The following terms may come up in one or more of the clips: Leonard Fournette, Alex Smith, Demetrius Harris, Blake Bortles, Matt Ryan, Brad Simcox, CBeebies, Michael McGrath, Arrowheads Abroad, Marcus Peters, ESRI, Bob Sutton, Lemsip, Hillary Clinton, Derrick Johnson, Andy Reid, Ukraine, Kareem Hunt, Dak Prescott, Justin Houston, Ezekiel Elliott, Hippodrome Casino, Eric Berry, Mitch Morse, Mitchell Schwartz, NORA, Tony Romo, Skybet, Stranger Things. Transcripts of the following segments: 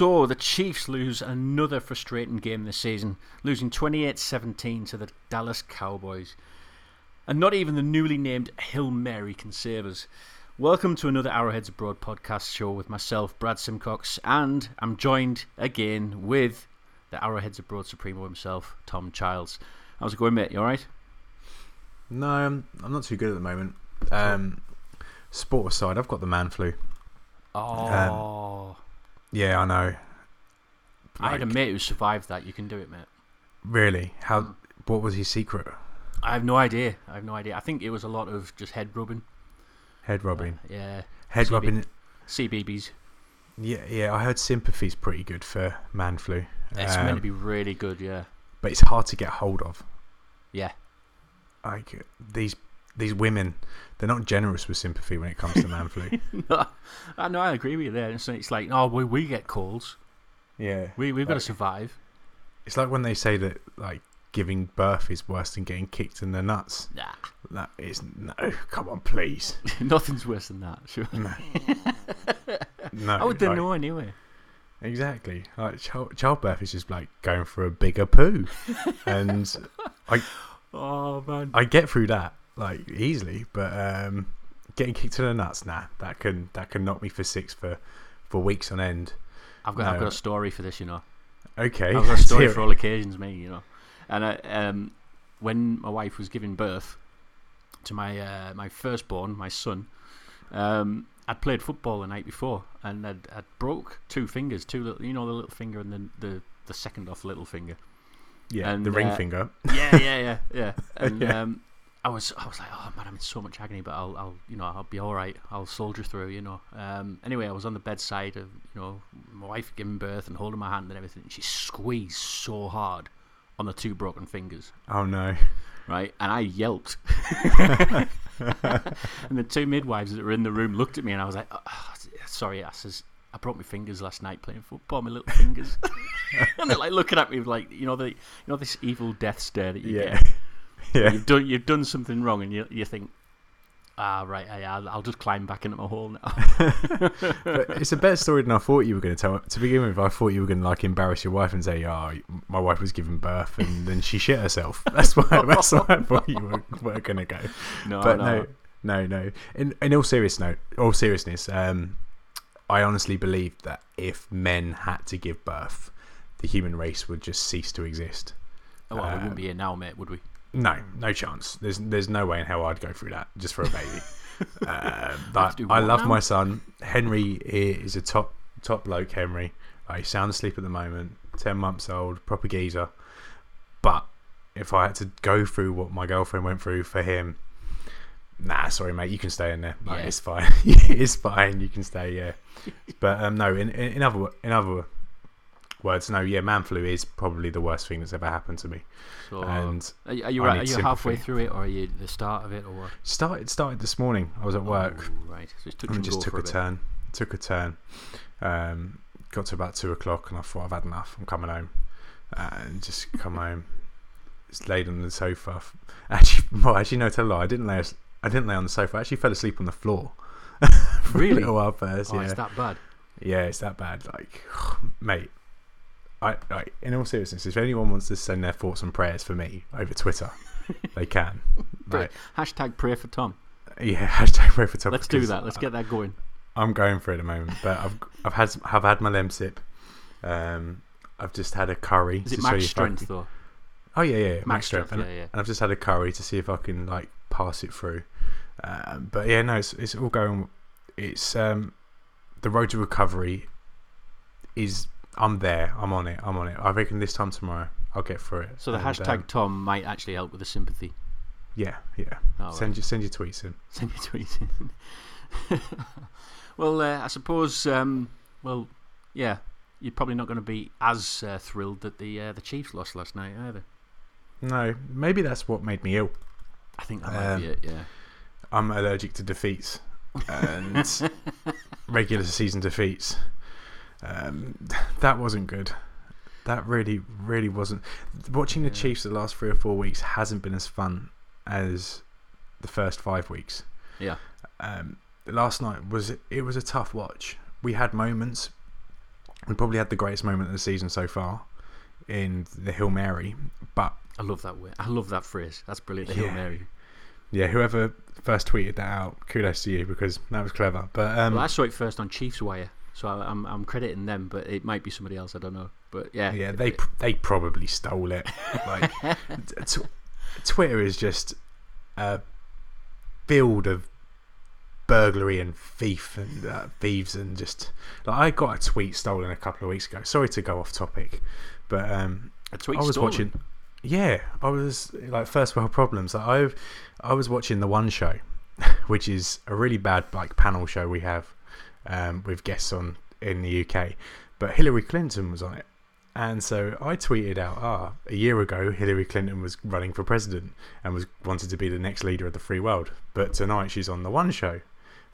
So the Chiefs lose another frustrating game this season, losing 28-17 to the Dallas Cowboys. And not even the newly named Hail Mary can save us. Welcome to another Arrowheads Abroad podcast show with myself, Brad Simcox, and I'm joined again with the Arrowheads Abroad Supremo himself, Tom Childs. How's it going, mate? You alright? No, I'm not too good at the moment. Sport aside, I've got the man flu. Oh... yeah, I know. Like, I had a mate who survived that. You can do it, mate. Really? How? What was his secret? I have no idea. I think it was a lot of just head rubbing. Head rubbing. Yeah. Head rubbing. CBeebies. Yeah. I heard sympathy's pretty good for man flu. It's meant to be really good, yeah. But it's hard to get hold of. Yeah. Like these women, they're not generous with sympathy when it comes to man flu. No, I agree with you there. It's like, oh, we get calls. Yeah. We've got to survive. It's like when they say that, like, giving birth is worse than getting kicked in the nuts. Nah. That is, no, come on, please. Nothing's worse than that, sure. No. I wouldn't know anyway. Exactly. Like, childbirth is just like going for a bigger poo. And I get through that. Like easily, but getting kicked in the nuts, nah. That can knock me for six for weeks on end. I've got a story for this, you know. Okay. I've got a story for all occasions, me, you know. And I, when my wife was giving birth to my my firstborn, my son, I'd played football the night before, and I'd broke two fingers, the little finger and then the second off little finger. Yeah, and the ring finger. Yeah. And yeah. I was like, oh man, I'm in so much agony, but I'll be all right. I'll soldier through, you know. Anyway, I was on the bedside of, you know, my wife giving birth and holding my hand and everything. And she squeezed so hard on the two broken fingers. Oh no! Right, and I yelped. And the two midwives that were in the room looked at me, and I was like, oh, sorry, I says, I broke my fingers last night playing football, my little fingers. And they're like looking at me like, you know this evil death stare that you get. Yeah. You've done something wrong, and you think, right, I'll just climb back into my hole now. But it's a better story than I thought you were going to tell. To begin with, I thought you were going to like embarrass your wife and say, "Oh, my wife was giving birth and then she shit herself." That's why I thought you were going to go. No. In all seriousness, I honestly believe that if men had to give birth, the human race would just cease to exist. Oh, well, we wouldn't be here now, mate, would we? No chance. There's no way in hell I'd go through that just for a baby. I love my son. Henry is a top bloke. Henry, he's sound asleep at the moment, 10 months old, proper geezer. But if I had to go through what my girlfriend went through for him, nah, sorry mate, you can stay in there. Like, yeah. It's fine. It's fine. You can stay. Yeah. But no. In other words, no, yeah, man flu is probably the worst thing that's ever happened to me. So, and are you halfway through it, or are you the start of it, or what? Started this morning. I was at work. Right, so it took a turn. Got to about 2:00, and I thought I've had enough. I'm coming home, and just come home. Just laid on the sofa. Actually, no, tell a lie. I didn't lay on the sofa. I actually fell asleep on the floor. Really? A little while first. Oh, yeah. It's that bad. Yeah, it's that bad. Like, mate. I, in all seriousness, if anyone wants to send their thoughts and prayers for me over Twitter, they can. Right. Hashtag pray for Tom. Yeah, hashtag pray for Tom. Let's do that. Let's get that going. I'm going for it at the moment, but I've had my lemsip. I've just had a curry. Is it max strength though? Oh yeah, max strength. And I've just had a curry to see if I can like pass it through. But yeah, no, it's all going. It's the road to recovery is. I'm on it. I reckon this time tomorrow I'll get through it. So the hashtag Tom might actually help with the sympathy. Yeah. Oh, send your tweets in. Well, I suppose. Yeah, you're probably not going to be as thrilled that the Chiefs lost last night either. No, maybe that's what made me ill. I think that might be it. Yeah, I'm allergic to defeats and regular season defeats. That wasn't good. That really, really wasn't. Watching the Chiefs the last 3 or 4 weeks hasn't been as fun as the first 5 weeks. Yeah. Last night was a tough watch. We had moments, and probably had the greatest moment of the season so far in the Hail Mary. But I love that word. I love that phrase. That's brilliant. The Hail Mary. Yeah, whoever first tweeted that out, kudos to you, because that was clever. But well, I saw it first on Chiefs Wire, so I'm crediting them, but it might be somebody else. I don't know. But yeah, they probably stole it. Like Twitter is just a field of burglary and thieves and just like, I got a tweet stolen a couple of weeks ago. Sorry to go off topic, but a tweet I was stolen. Watching. Yeah, I was like first world problems. Like, I was watching The One Show, which is a really bad like panel show we have with guests on in the UK. But Hillary Clinton was on it, and so I tweeted out, a year ago Hillary Clinton was running for president and was wanted to be the next leader of the free world. But tonight she's on The One Show,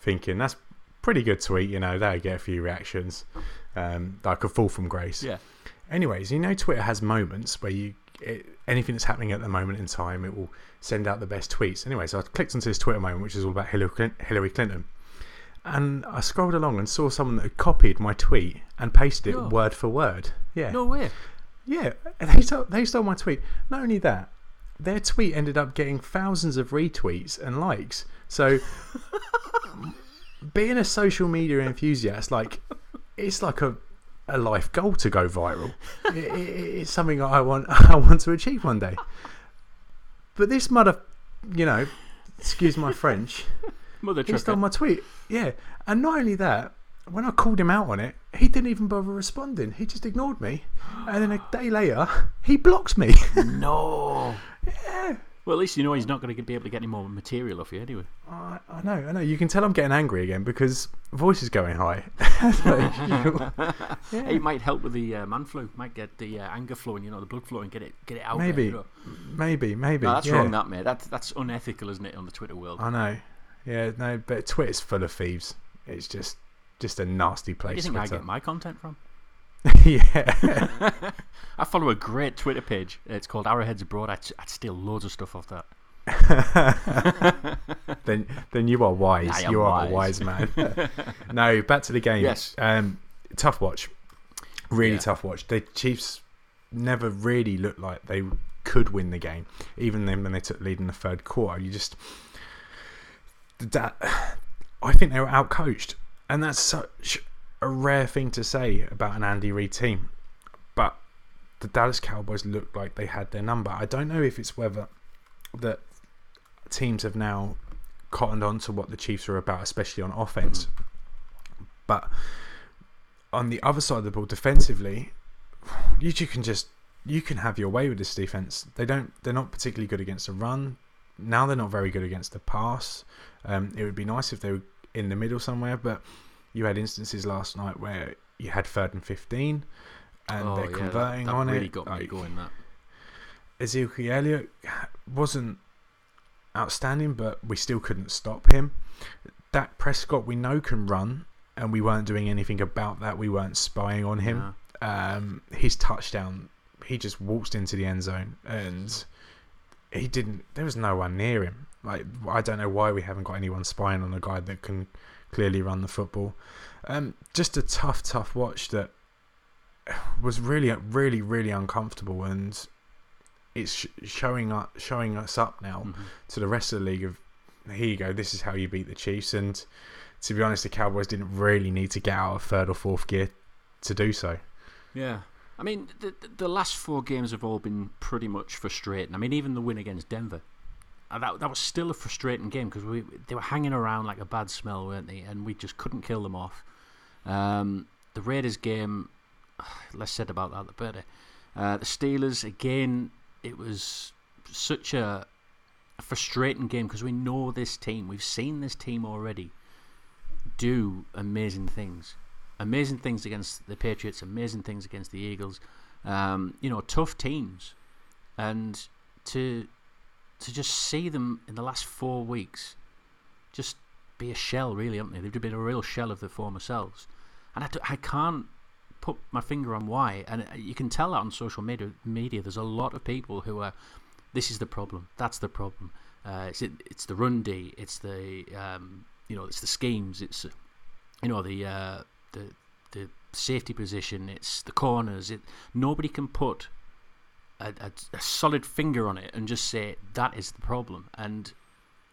thinking that's a pretty good tweet. You know, that'll get a few reactions. I could fall from grace. Yeah. Anyways, you know, Twitter has moments where anything that's happening at the moment in time, it will send out the best tweets. Anyway, so I clicked onto this Twitter moment, which is all about Hillary Clinton, and I scrolled along and saw someone that had copied my tweet and pasted it word for word. Yeah, no way. Yeah, they stole my tweet. Not only that, their tweet ended up getting thousands of retweets and likes. So, being a social media enthusiast, like it's like a life goal to go viral. It's something I want to achieve one day. But this mother, excuse my French, he stole my tweet. Yeah, and not only that, when I called him out on it, he didn't even bother responding. He just ignored me, and then a day later, he blocked me. No. Yeah. Well, at least you know he's not going to be able to get any more material off you anyway. I know. You can tell I'm getting angry again because voice is going high. It might help with the man flu. Might get the anger flowing, the blood flowing, get it out. Maybe. No, that's wrong, that mate. That's unethical, isn't it, on the Twitter world? I know. Yeah, no, but Twitter's full of thieves. It's just a nasty place. Where do you think I get my content from? Yeah. I follow a great Twitter page. It's called Arrowheads Abroad. I'd steal loads of stuff off that. Then you are wise. You are a wise man. No, back to the game. Yes. Tough watch. Really tough watch. The Chiefs never really looked like they could win the game. Even then when they took the lead in the third quarter, I think they were outcoached. And that's such a rare thing to say about an Andy Reid team, but the Dallas Cowboys looked like they had their number. I don't know if it's whether that teams have now cottoned on to what the Chiefs are about, especially on offense. But on the other side of the ball, defensively, you can have your way with this defense. They're not particularly good against the run. Now they're not very good against the pass. It would be nice if they were in the middle somewhere, but you had instances last night where you had 3rd and 15, and they're converting on it. Really got me going. That Ezekiel Elliott wasn't outstanding, but we still couldn't stop him. Dak Prescott, we know, can run, and we weren't doing anything about that. We weren't spying on him. Yeah. His touchdown, he just waltzed into the end zone, and he didn't. There was no one near him. Like, I don't know why we haven't got anyone spying on a guy that can clearly run the football. Just a tough watch that was really, really, really uncomfortable, and it's showing us up now to the rest of the league of, here you go, this is how you beat the Chiefs. And to be honest, the Cowboys didn't really need to get out of 3rd or 4th gear to do so. Yeah, I mean, the last 4 games have all been pretty much frustrating. I mean, even the win against Denver, that was still a frustrating game because they were hanging around like a bad smell, weren't they? And we just couldn't kill them off. The Raiders game, less said about that, the better. The Steelers, again, it was such a frustrating game because we know this team. We've seen this team already do amazing things. Amazing things against the Patriots, amazing things against the Eagles. Tough teams. And to just see them in the last 4 weeks just be a shell, really, haven't they? They've been a real shell of their former selves. And I can't put my finger on why. And you can tell that on social media. There's a lot of people who are, this is the problem, that's the problem. It's the run D, it's the, it's the schemes, it's, the safety position, it's the corners. Nobody can put a solid finger on it and just say that is the problem. And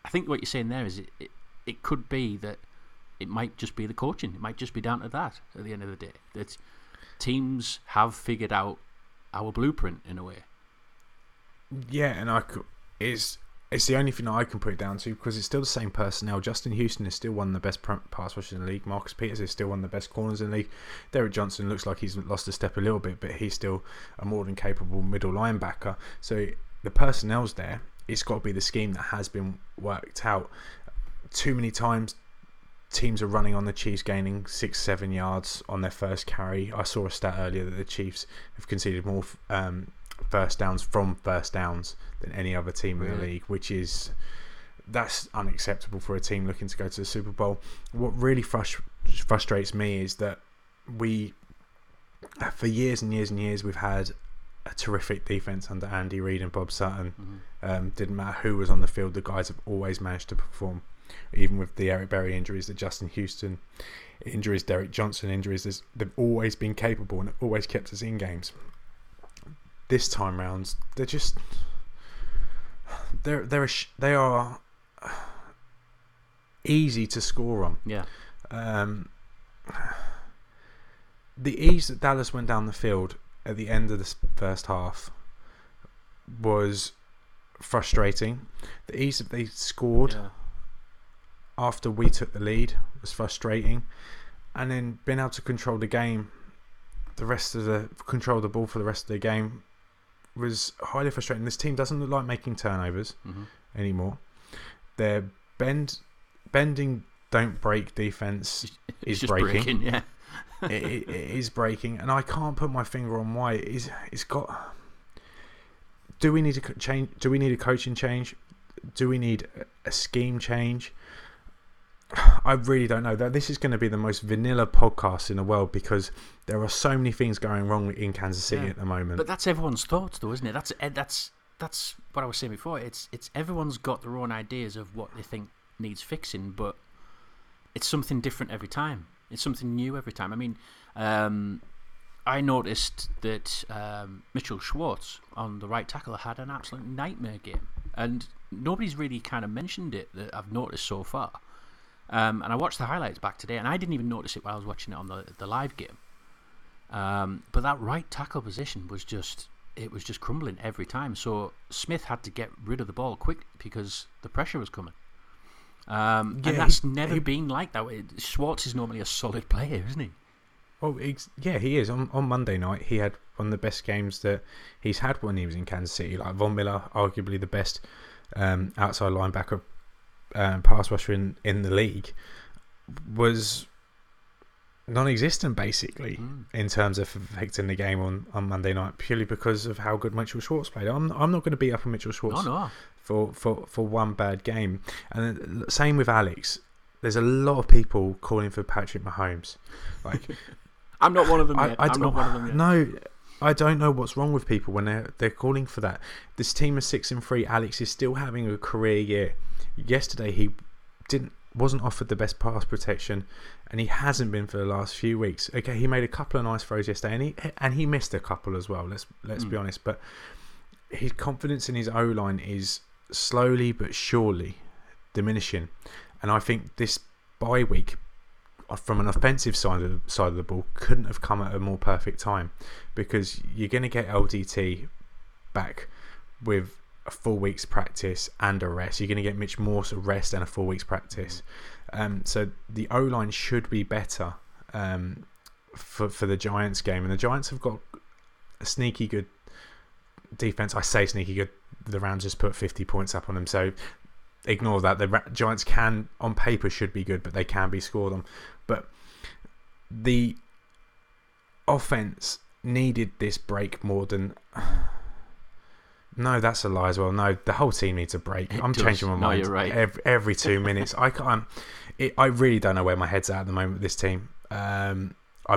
I think what you're saying there is it could be that it might just be the coaching. It might just be down to that at the end of the day. That teams have figured out our blueprint in a way. Yeah, and it's the only thing that I can put it down to, because it's still the same personnel. Justin Houston is still one of the best pass rushers in the league. Marcus Peters is still one of the best corners in the league. Derrick Johnson looks like he's lost a step a little bit, but he's still a more than capable middle linebacker. So the personnel's there. It's got to be the scheme that has been worked out. Too many times teams are running on the Chiefs gaining 6-7 yards on their first carry. I saw a stat earlier that the Chiefs have conceded more first downs from first downs than any other team in the league, that's unacceptable for a team looking to go to the Super Bowl. What really frustrates me is that we, for years and years and years, we've had a terrific defense under Andy Reid and Bob Sutton. Didn't matter who was on the field, the guys have always managed to perform, even with the Eric Berry injuries, the Justin Houston injuries, Derrick Johnson injuries. They've always been capable and always kept us in games. This time round, they are easy to score on. Yeah. The ease that Dallas went down the field at the end of the first half was frustrating. The ease that they scored after we took the lead was frustrating, and then being able to control the ball for the rest of the game was highly frustrating. This team doesn't look like making turnovers anymore. Their bending don't break defense is breaking. Yeah, it is breaking, and I can't put my finger on why. It's got. Do we need a change? Do we need a coaching change? Do we need a scheme change? I really don't know. This is going to be the most vanilla podcast in the world, because there are so many things going wrong in Kansas City at the moment. But that's everyone's thoughts, though, isn't it? That's what I was saying before. It's everyone's got their own ideas of what they think needs fixing, but it's something different every time. It's something new every time. I mean, I noticed that Mitchell Schwartz on the right tackle had an absolute nightmare game, and nobody's really kind of mentioned it that I've noticed so far. And I watched the highlights back today, and I didn't even notice it while I was watching it on the live game. But that right tackle position was just crumbling every time. So Smith had to get rid of the ball quick because the pressure was coming. And that's never been like that. Schwartz is normally a solid player, isn't he? Oh, yeah, he is. On Monday night, he had one of the best games that he's had when he was in Kansas City. Like Von Miller, arguably the best outside linebacker, pass rusher in the league, was non-existent basically in terms of affecting the game on Monday night, purely because of how good Mitchell Schwartz played. I'm not going to beat up on Mitchell Schwartz for one bad game. And same with Alex. There's a lot of people calling for Patrick Mahomes. Like I'm not one of them. I'm not one of them yet. No. I don't know what's wrong with people when they're calling for that. This team is 6-3. Alex is still having a career year. Yesterday he wasn't offered the best pass protection, and he hasn't been for the last few weeks. Okay, he made a couple of nice throws yesterday, and he missed a couple as well. Let's be honest, but his confidence in his O-line is slowly but surely diminishing, and I think this bye week, from an offensive side of the ball, couldn't have come at a more perfect time, because you're going to get LDT back with a 4 weeks practice and a rest. You're going to get Mitch Morse a rest and a 4 weeks practice. So the O-line should be better for the Giants game, and the Giants have got a sneaky good defense. I say sneaky good. The Rams just put 50 points up on them, so ignore that. The Giants can, on paper, should be good, but they can be scored on. But the offense needed this break more than. No, that's a lie as well. No, the whole team needs a break. Changing my mind. No, you're right. Every 2 minutes. I really don't know where my head's at the moment with this team. I'm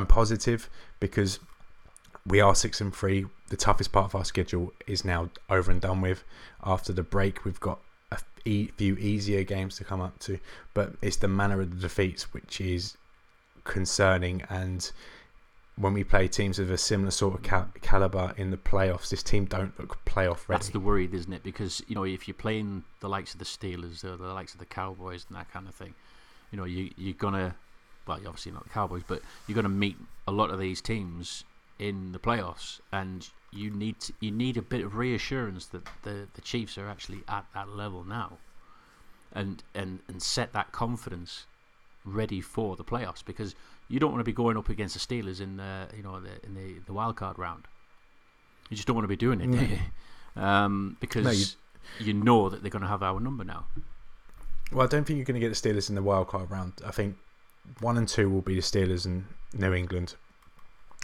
positive because we are 6-3. The toughest part of our schedule is now over and done with. After the break, we've got a few easier games to come up to. But it's the manner of the defeats which is concerning, and when we play teams of a similar sort of caliber in the playoffs, this team don't look playoff ready. That's the worry, isn't it? Because, you know, if you're playing the likes of the Steelers, the likes of the Cowboys and that kind of thing, you know, you're going to, well, obviously not the Cowboys, but you're going to meet a lot of these teams in the playoffs, and you need a bit of reassurance that the Chiefs are actually at that level now, and set that confidence ready for the playoffs, because you don't want to be going up against the Steelers in the wild card round. You just don't want to be doing it, do you? Because you know that they're going to have our number now. Well, I don't think you're going to get the Steelers in the wild card round. I think 1 and 2 will be the Steelers and New England.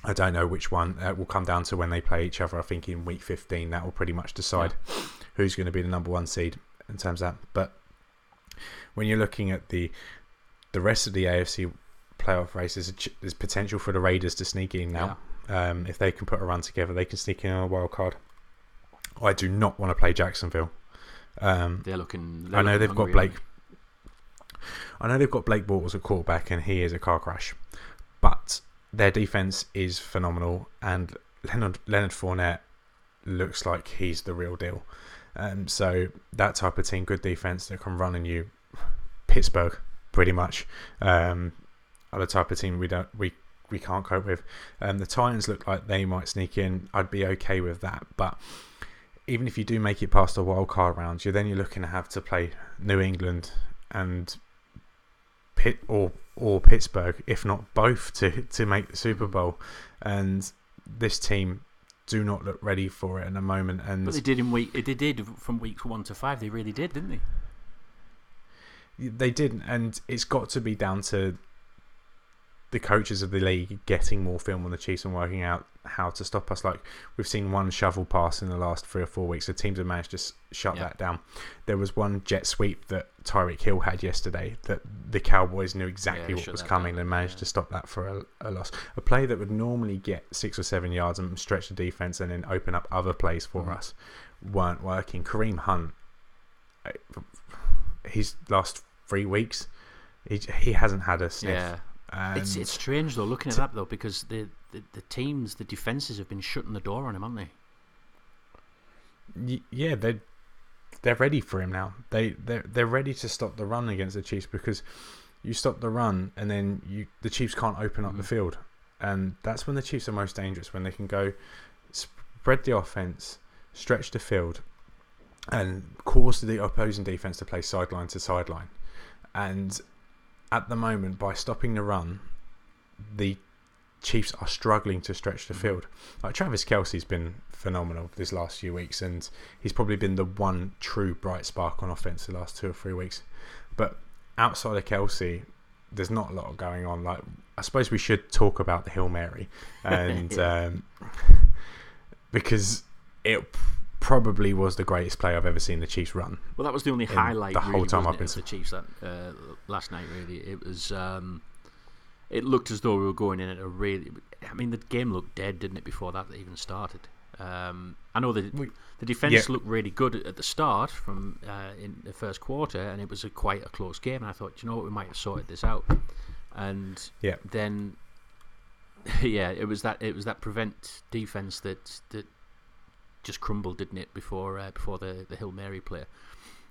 I don't know which one. It will come down to when they play each other. I think in week 15 that will pretty much decide who's going to be the number one seed in terms of that. But when you're looking at the rest of the AFC playoff race, there's potential for the Raiders to sneak in now. Yeah. If they can put a run together, they can sneak in on a wild card. I do not want to play Jacksonville. I know they've got Blake Bortles at quarterback, and he is a car crash. But their defense is phenomenal, and Leonard Fournette looks like he's the real deal. So that type of team, good defense that can run on you, Pittsburgh pretty much. Other type of team we can't cope with. The Titans look like they might sneak in. I'd be okay with that, but even if you do make it past the wild card rounds, you're looking to have to play New England and or Pittsburgh, if not both, to make the Super Bowl. And this team do not look ready for it at the moment. And but they did from weeks 1 to 5. They really did, didn't they? They did, and it's got to be down to the coaches of the league getting more film on the Chiefs and working out how to stop us. Like, we've seen one shovel pass in the last 3 or 4 weeks. The teams have managed to shut that down. There was one jet sweep that Tyreek Hill had yesterday that the Cowboys knew exactly what was coming and managed to stop that for a loss. A play that would normally get 6 or 7 yards and stretch the defense and then open up other plays for us weren't working. Kareem Hunt, his last 3 weeks, he hasn't had a sniff. Yeah. It's strange though, looking at that though, because the teams, the defenses have been shutting the door on him, haven't they? Yeah, they're ready for him now. They're ready to stop the run against the Chiefs, because you stop the run and then the Chiefs can't open up the field, and that's when the Chiefs are most dangerous, when they can go spread the offense, stretch the field, and cause the opposing defense to play sideline to sideline. And at the moment, by stopping the run, the Chiefs are struggling to stretch the field. Like, Travis Kelce's been phenomenal this last few weeks, and he's probably been the one true bright spark on offense the last 2 or 3 weeks. But outside of Kelce, there's not a lot going on. Like, I suppose we should talk about the Hail Mary, and because it probably was the greatest play I've ever seen the Chiefs run. Well, that was the only highlight the whole really, time I've been the Chiefs that last night. Really, it was. It looked as though we were going in at a really. I mean, the game looked dead, didn't it? Before that even started. I know that the defense looked really good at the start from in the first quarter, and it was quite a close game. And I thought, you know what, we might have sorted this out. And then, it was that prevent defense that just crumbled, didn't it, before the Hill Mary play.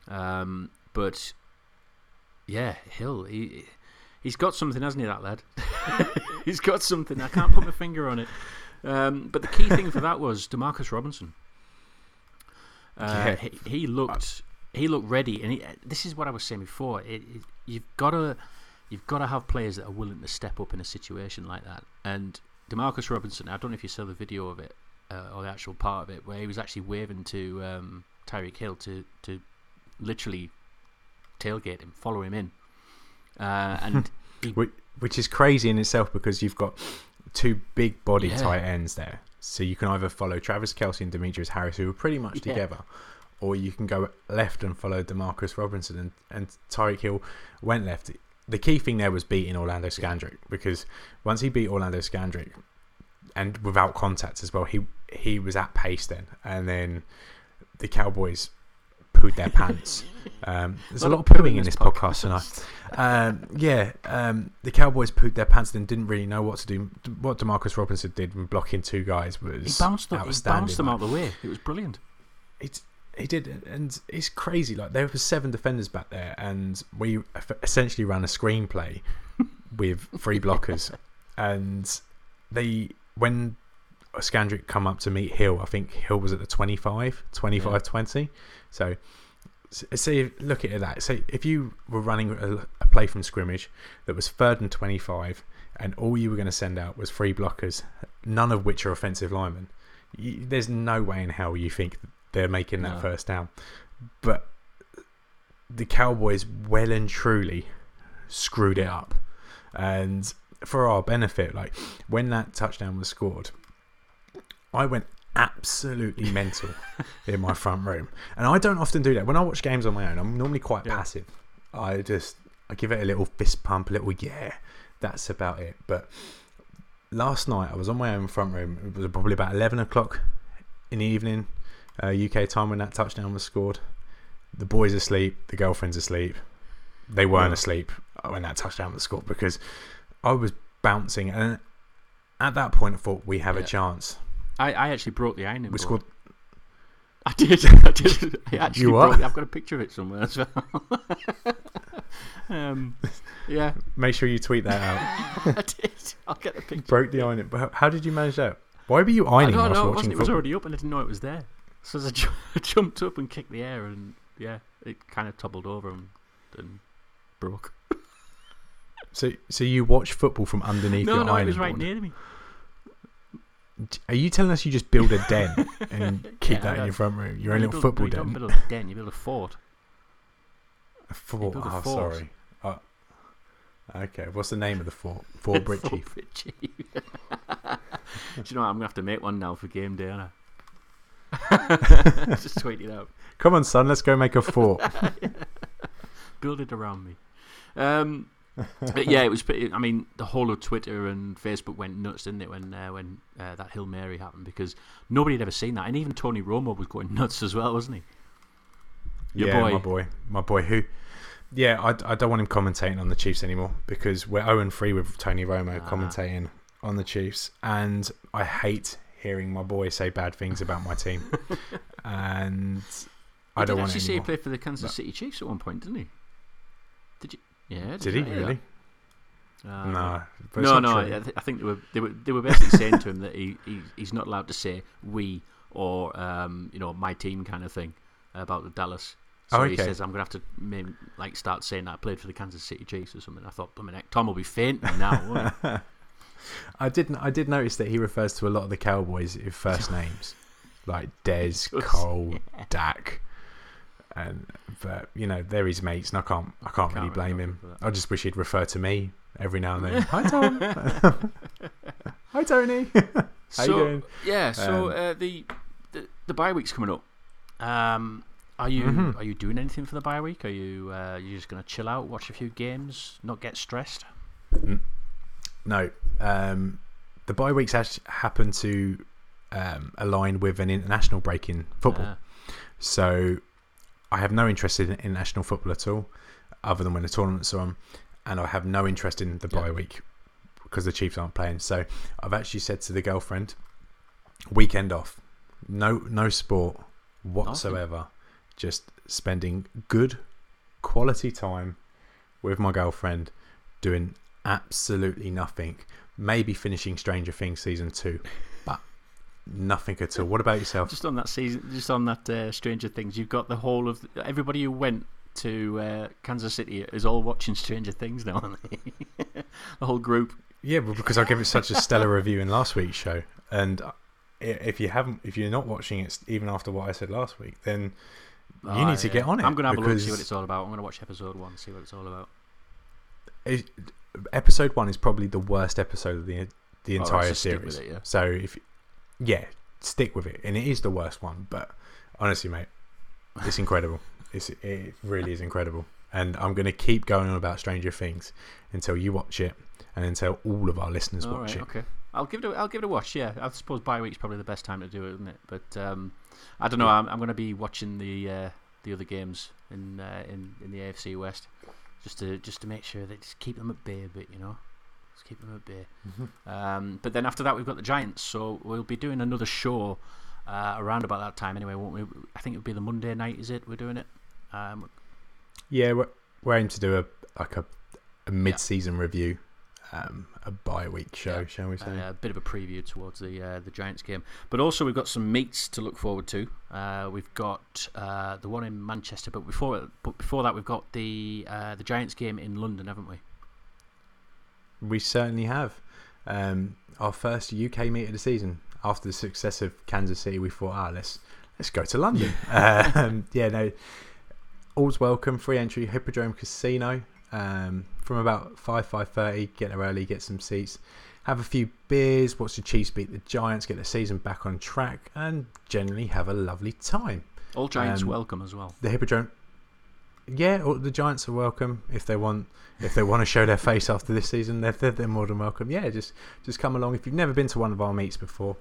But yeah, Hill, he's got something, hasn't he, that lad? He's got something. I can't put my finger on it. But the key thing for that was DeMarcus Robinson. He looked ready, and this is what I was saying before. You've got to have players that are willing to step up in a situation like that. And DeMarcus Robinson, I don't know if you saw the video of it, or the actual part of it, where he was actually waving to Tyreek Hill to literally tailgate him, follow him in, and which is crazy in itself, because you've got two big body tight ends there, so you can either follow Travis Kelce and Demetrius Harris, who are pretty much together, or you can go left and follow DeMarcus Robinson, and Tyreek Hill went left. The key thing there was beating Orlando Scandrick, because once he beat Orlando Scandrick, and without contact as well, he was at pace then. And then the Cowboys pooed their pants. There's a lot of pooing in this podcast tonight. The Cowboys pooed their pants and didn't really know what to do. What DeMarcus Robinson did when blocking two guys was he bounced them out the way. It was brilliant. He did, and it's crazy. Like, there were seven defenders back there, and we essentially ran a screenplay with three blockers. And when Scandrick come up to meet Hill, I think Hill was at the 25-20. So look at that. So if you were running a play from scrimmage that was 3rd and 25, and all you were going to send out was three blockers, none of which are offensive linemen, there's no way in hell you think they're making that first down. But the Cowboys well and truly screwed it up. And for our benefit, like, when that touchdown was scored, I went absolutely mental in my front room, and I don't often do that. When I watch games on my own, I'm normally quite passive. I give it a little fist pump, a little that's about it. But last night I was on my own front room. It was probably about 11 o'clock in the evening UK time when that touchdown was scored. The boys asleep, the girlfriend's asleep. They weren't asleep when that touchdown was scored, because I was bouncing, and at that point I thought, we have a chance. I actually brought the ironing board. I did. I actually I've got a picture of it somewhere as well. Make sure you tweet that out. I did. I'll get the picture. Broke the ironing. How did you manage that? Why were you ironing whilst watching football? It was already up and I didn't know it was there. So as I jumped up and kicked the air, and it kind of toppled over and broke. So you watch football from underneath your ironing board? No, it was right near me. Are you telling us you just build a den and keep that in your front room? Your own little football den? You don't build a den, you build a fort. A fort? Oh, sorry. Oh. Okay, what's the name of the fort? Fort Britchie. Do you know what? I'm going to have to make one now for game day, aren't I? Just tweet it out. Come on, son, let's go make a fort. Build it around me. But it was pretty, I mean, the whole of Twitter and Facebook went nuts, didn't it, when that Hail Mary happened, because nobody had ever seen that. And even Tony Romo was going nuts as well, wasn't he? My boy who... Yeah, I don't want him commentating on the Chiefs anymore, because we're 0-3 with Tony Romo commentating on the Chiefs, and I hate hearing my boy say bad things about my team. And I don't want it anymore. Did you see he played for the Kansas City Chiefs at one point, didn't he? Did you? Yeah, did he really? No. I think they were basically saying to him that he's not allowed to say we or my team kind of thing about the Dallas. So he says, I'm gonna have to maybe, like, start saying that I played for the Kansas City Chiefs or something. I thought, I mean, Tom will be fainting now, won't he? I did notice that he refers to a lot of the Cowboys in first names, like Dez, Cole, Dak. But they're his mates, and I can't really blame him. I just wish he'd refer to me every now and then. Hi Tom. Hi Tony. How you doing? Yeah. So the bye week's coming up. Are you doing anything for the bye week? Are you you just going to chill out, watch a few games, not get stressed? No. The bye weeks happen to align with an international break in football, so. I have no interest in international football at all, other than when the tournaments are on, and I have no interest in the bye week because the Chiefs aren't playing. So I've actually said to the girlfriend, weekend off, no sport whatsoever, just spending good quality time with my girlfriend, doing absolutely nothing. Maybe finishing Stranger Things season 2. Nothing at all. What about yourself? Just on that season, just on that Stranger Things, you've got the whole of everybody who went to Kansas City is all watching Stranger Things now, aren't they? The whole group. Yeah, because I gave it such a stellar review in last week's show, and if you're not watching it, even after what I said last week, then you need to get on it. I'm going to have a look and see what it's all about. I'm going to watch episode 1 and see what it's all about. Episode 1 is probably the worst episode of the entire series. Stick with it, So stick with it, and it is the worst one. But honestly, mate, it's incredible. It really is incredible, and I'm going to keep going on about Stranger Things until you watch it, and until all of our listeners watch it. Okay, I'll give it a watch. Yeah, I suppose bye week's probably the best time to do it, isn't it? But I don't know. I'm going to be watching the the other games in the AFC West, just to make sure that just keep them at bay a bit, you know. Just keep them at bay. Mm-hmm. But then after that we've got the Giants, so we'll be doing another show around about that time anyway, won't we? I think it'll be the Monday night, is it? We're doing it. Yeah, we're aiming to do a mid-season review. A bye-week show, shall we say? A bit of a preview towards the Giants game. But also we've got some meets to look forward to. We've got the one in Manchester, but before that we've got the Giants game in London, haven't we? We certainly have. Our first UK meet of the season. After the success of Kansas City, we thought, let's go to London. All's welcome, free entry, Hippodrome Casino. From about 5:30, get there early, get some seats, have a few beers, watch the Chiefs beat the Giants, get the season back on track, and generally have a lovely time. All Giants welcome as well. The Hippodrome, the Giants are welcome if they want to show their face after this season. They're more than welcome. Yeah, just come along. If you've never been to one of our meets before,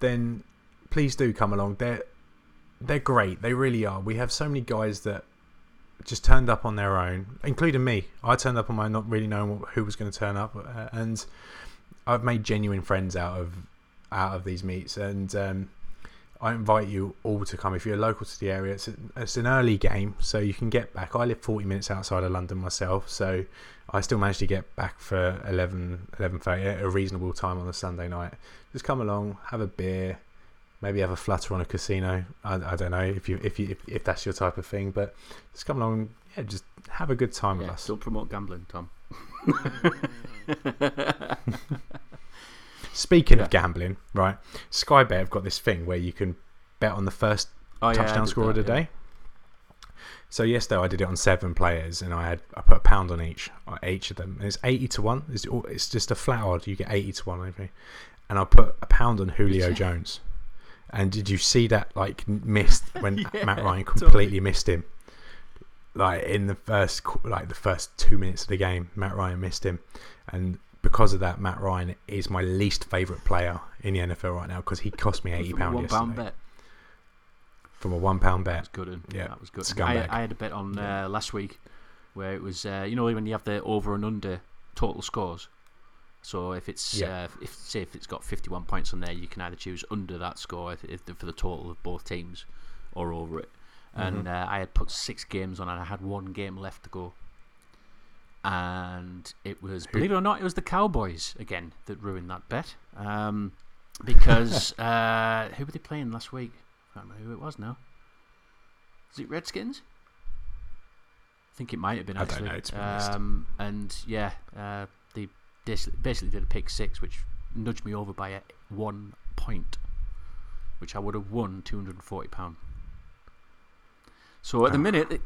then please do come along. They're great. They really are. We have so many guys that just turned up on their own, including me. I turned up on my own, not really knowing who was going to turn up, and I've made genuine friends out of these meets, and I invite you all to come if you're local to the area. It's an early game, so you can get back. I live 40 minutes outside of London myself, so I still managed to get back for 11:30 at a reasonable time on a Sunday night. Just come along, have a beer, maybe have a flutter on a casino. I don't know if that's your type of thing, but just come along. Yeah, just have a good time with us. Still promote gambling, Tom. Speaking of gambling, right? Skybet have got this thing where you can bet on the first touchdown score of the day. So yesterday I did it on 7 players, and I put £1 on each of them, and it's 80 to 1. It's just a flat odd. You get 80 to 1 over me, and I put £1 on Julio Jones. And did you see that missed when Matt Ryan completely missed him? In the first 2 minutes of the game, Matt Ryan missed him, and because of that, Matt Ryan is my least favourite player in the NFL right now because he cost me £80 yesterday. From a £1 bet. That was good. That was good. I had a bet on last week where it was when you have the over and under total scores. So if it's if it's got 51 points on there, you can either choose under that score for the total of both teams, or over it. And I had put 6 games on, and I had 1 game left to go. And it was, believe it or not, it was the Cowboys again that ruined that bet, because who were they playing last week? I don't know who it was now. Is it Redskins? I think it might have been. Actually. I don't know. It's basically did a pick six, which nudged me over by 1 point, which I would have won £240. So at the minute, so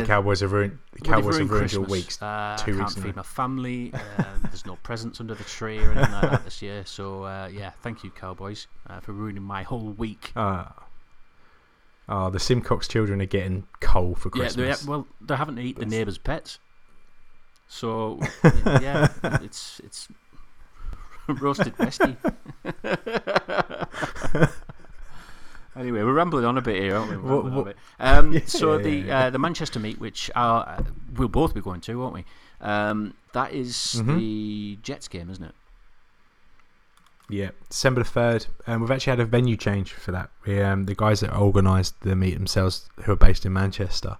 the Cowboys have ruined. The Cowboys have ruined your weeks. 2 weeks. I can't feed my family. There's no presents under the tree or anything like that this year. So thank you, Cowboys, for ruining my whole week. The Simcox children are getting coal for Christmas. They're having to eat the neighbours' pets. So it's roasted Westie. Anyway, we're rambling on a bit here, aren't we? The Manchester meet, which we'll both be going to, won't we? That is the Jets game, isn't it? Yeah, December 3rd, and we've actually had a venue change for that. We, the guys that organised the meet themselves, who are based in Manchester.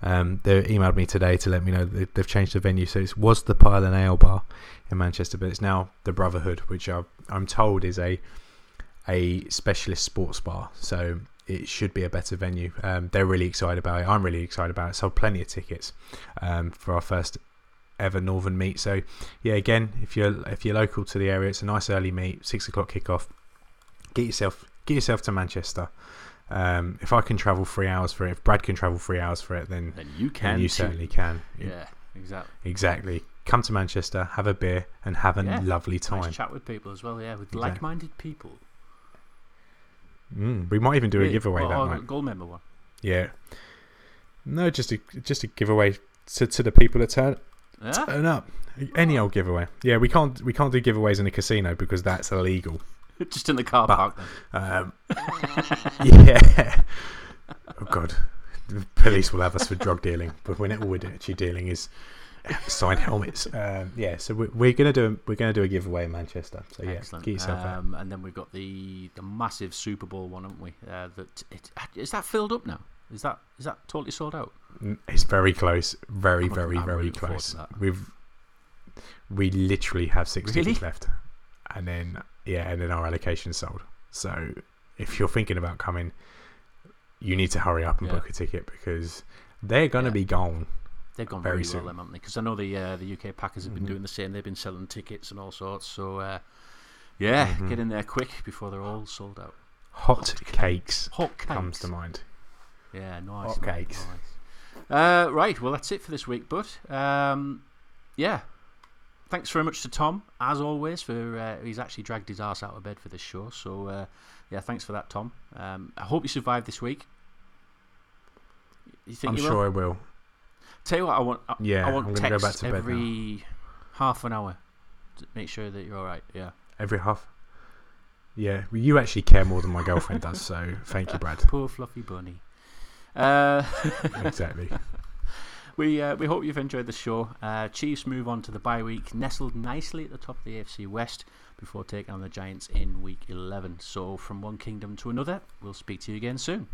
They emailed me today to let me know that they've changed the venue. So it was the Pile and Ale Bar in Manchester, but it's now the Brotherhood, which I'm told is a specialist sports bar. So it should be a better venue. They're really excited about it. I'm really excited about it. Sold plenty of tickets for our first ever Northern meet. So yeah, again, if you're local to the area, it's a nice early meet, 6:00 kickoff. Get yourself to Manchester. If I can travel 3 hours for it, if Brad can travel 3 hours for it, then you can. You certainly can. Yeah, exactly. Exactly. Come to Manchester, have a beer, and have a lovely time. Nice chat with people as well. Yeah, with like-minded people. We might even do a giveaway that night. Goal member one. Yeah. No, just a giveaway to the people that turn up. Any old giveaway. Yeah, we can't do giveaways in a casino because that's illegal. Just in the car park. Then. Oh God, the police will have us for drug dealing, but when all we're actually dealing is signed helmets. So we're gonna do a giveaway in Manchester. So yeah, excellent. Get yourself out. And then we've got the massive Super Bowl one, haven't we? Is that filled up now? Is that totally sold out? It's very close, very close. We literally have 6 tickets left, and then our allocation's sold. So if you're thinking about coming, you need to hurry up and book a ticket because they're going to be gone. They've gone very soon. Well, haven't they? Because I know the UK Packers have been doing the same. They've been selling tickets and all sorts. So get in there quick before they're all sold out. Hot cakes comes to mind. Yeah, nice. Hot cakes. Nice. Right, well that's it for this week, bud. Thanks very much to Tom, as always, for he's actually dragged his ass out of bed for this show. So, thanks for that, Tom. I hope you survive this week. I'm sure I will. Tell you what, I want text go back to every half an hour to make sure that you're all right. Yeah, every half. Yeah, well, you actually care more than my girlfriend does. So, thank you, Brad. Poor fluffy bunny. Exactly. We hope you've enjoyed the show. Chiefs move on to the bye week, nestled nicely at the top of the AFC West before taking on the Giants in week 11. So from one kingdom to another, we'll speak to you again soon.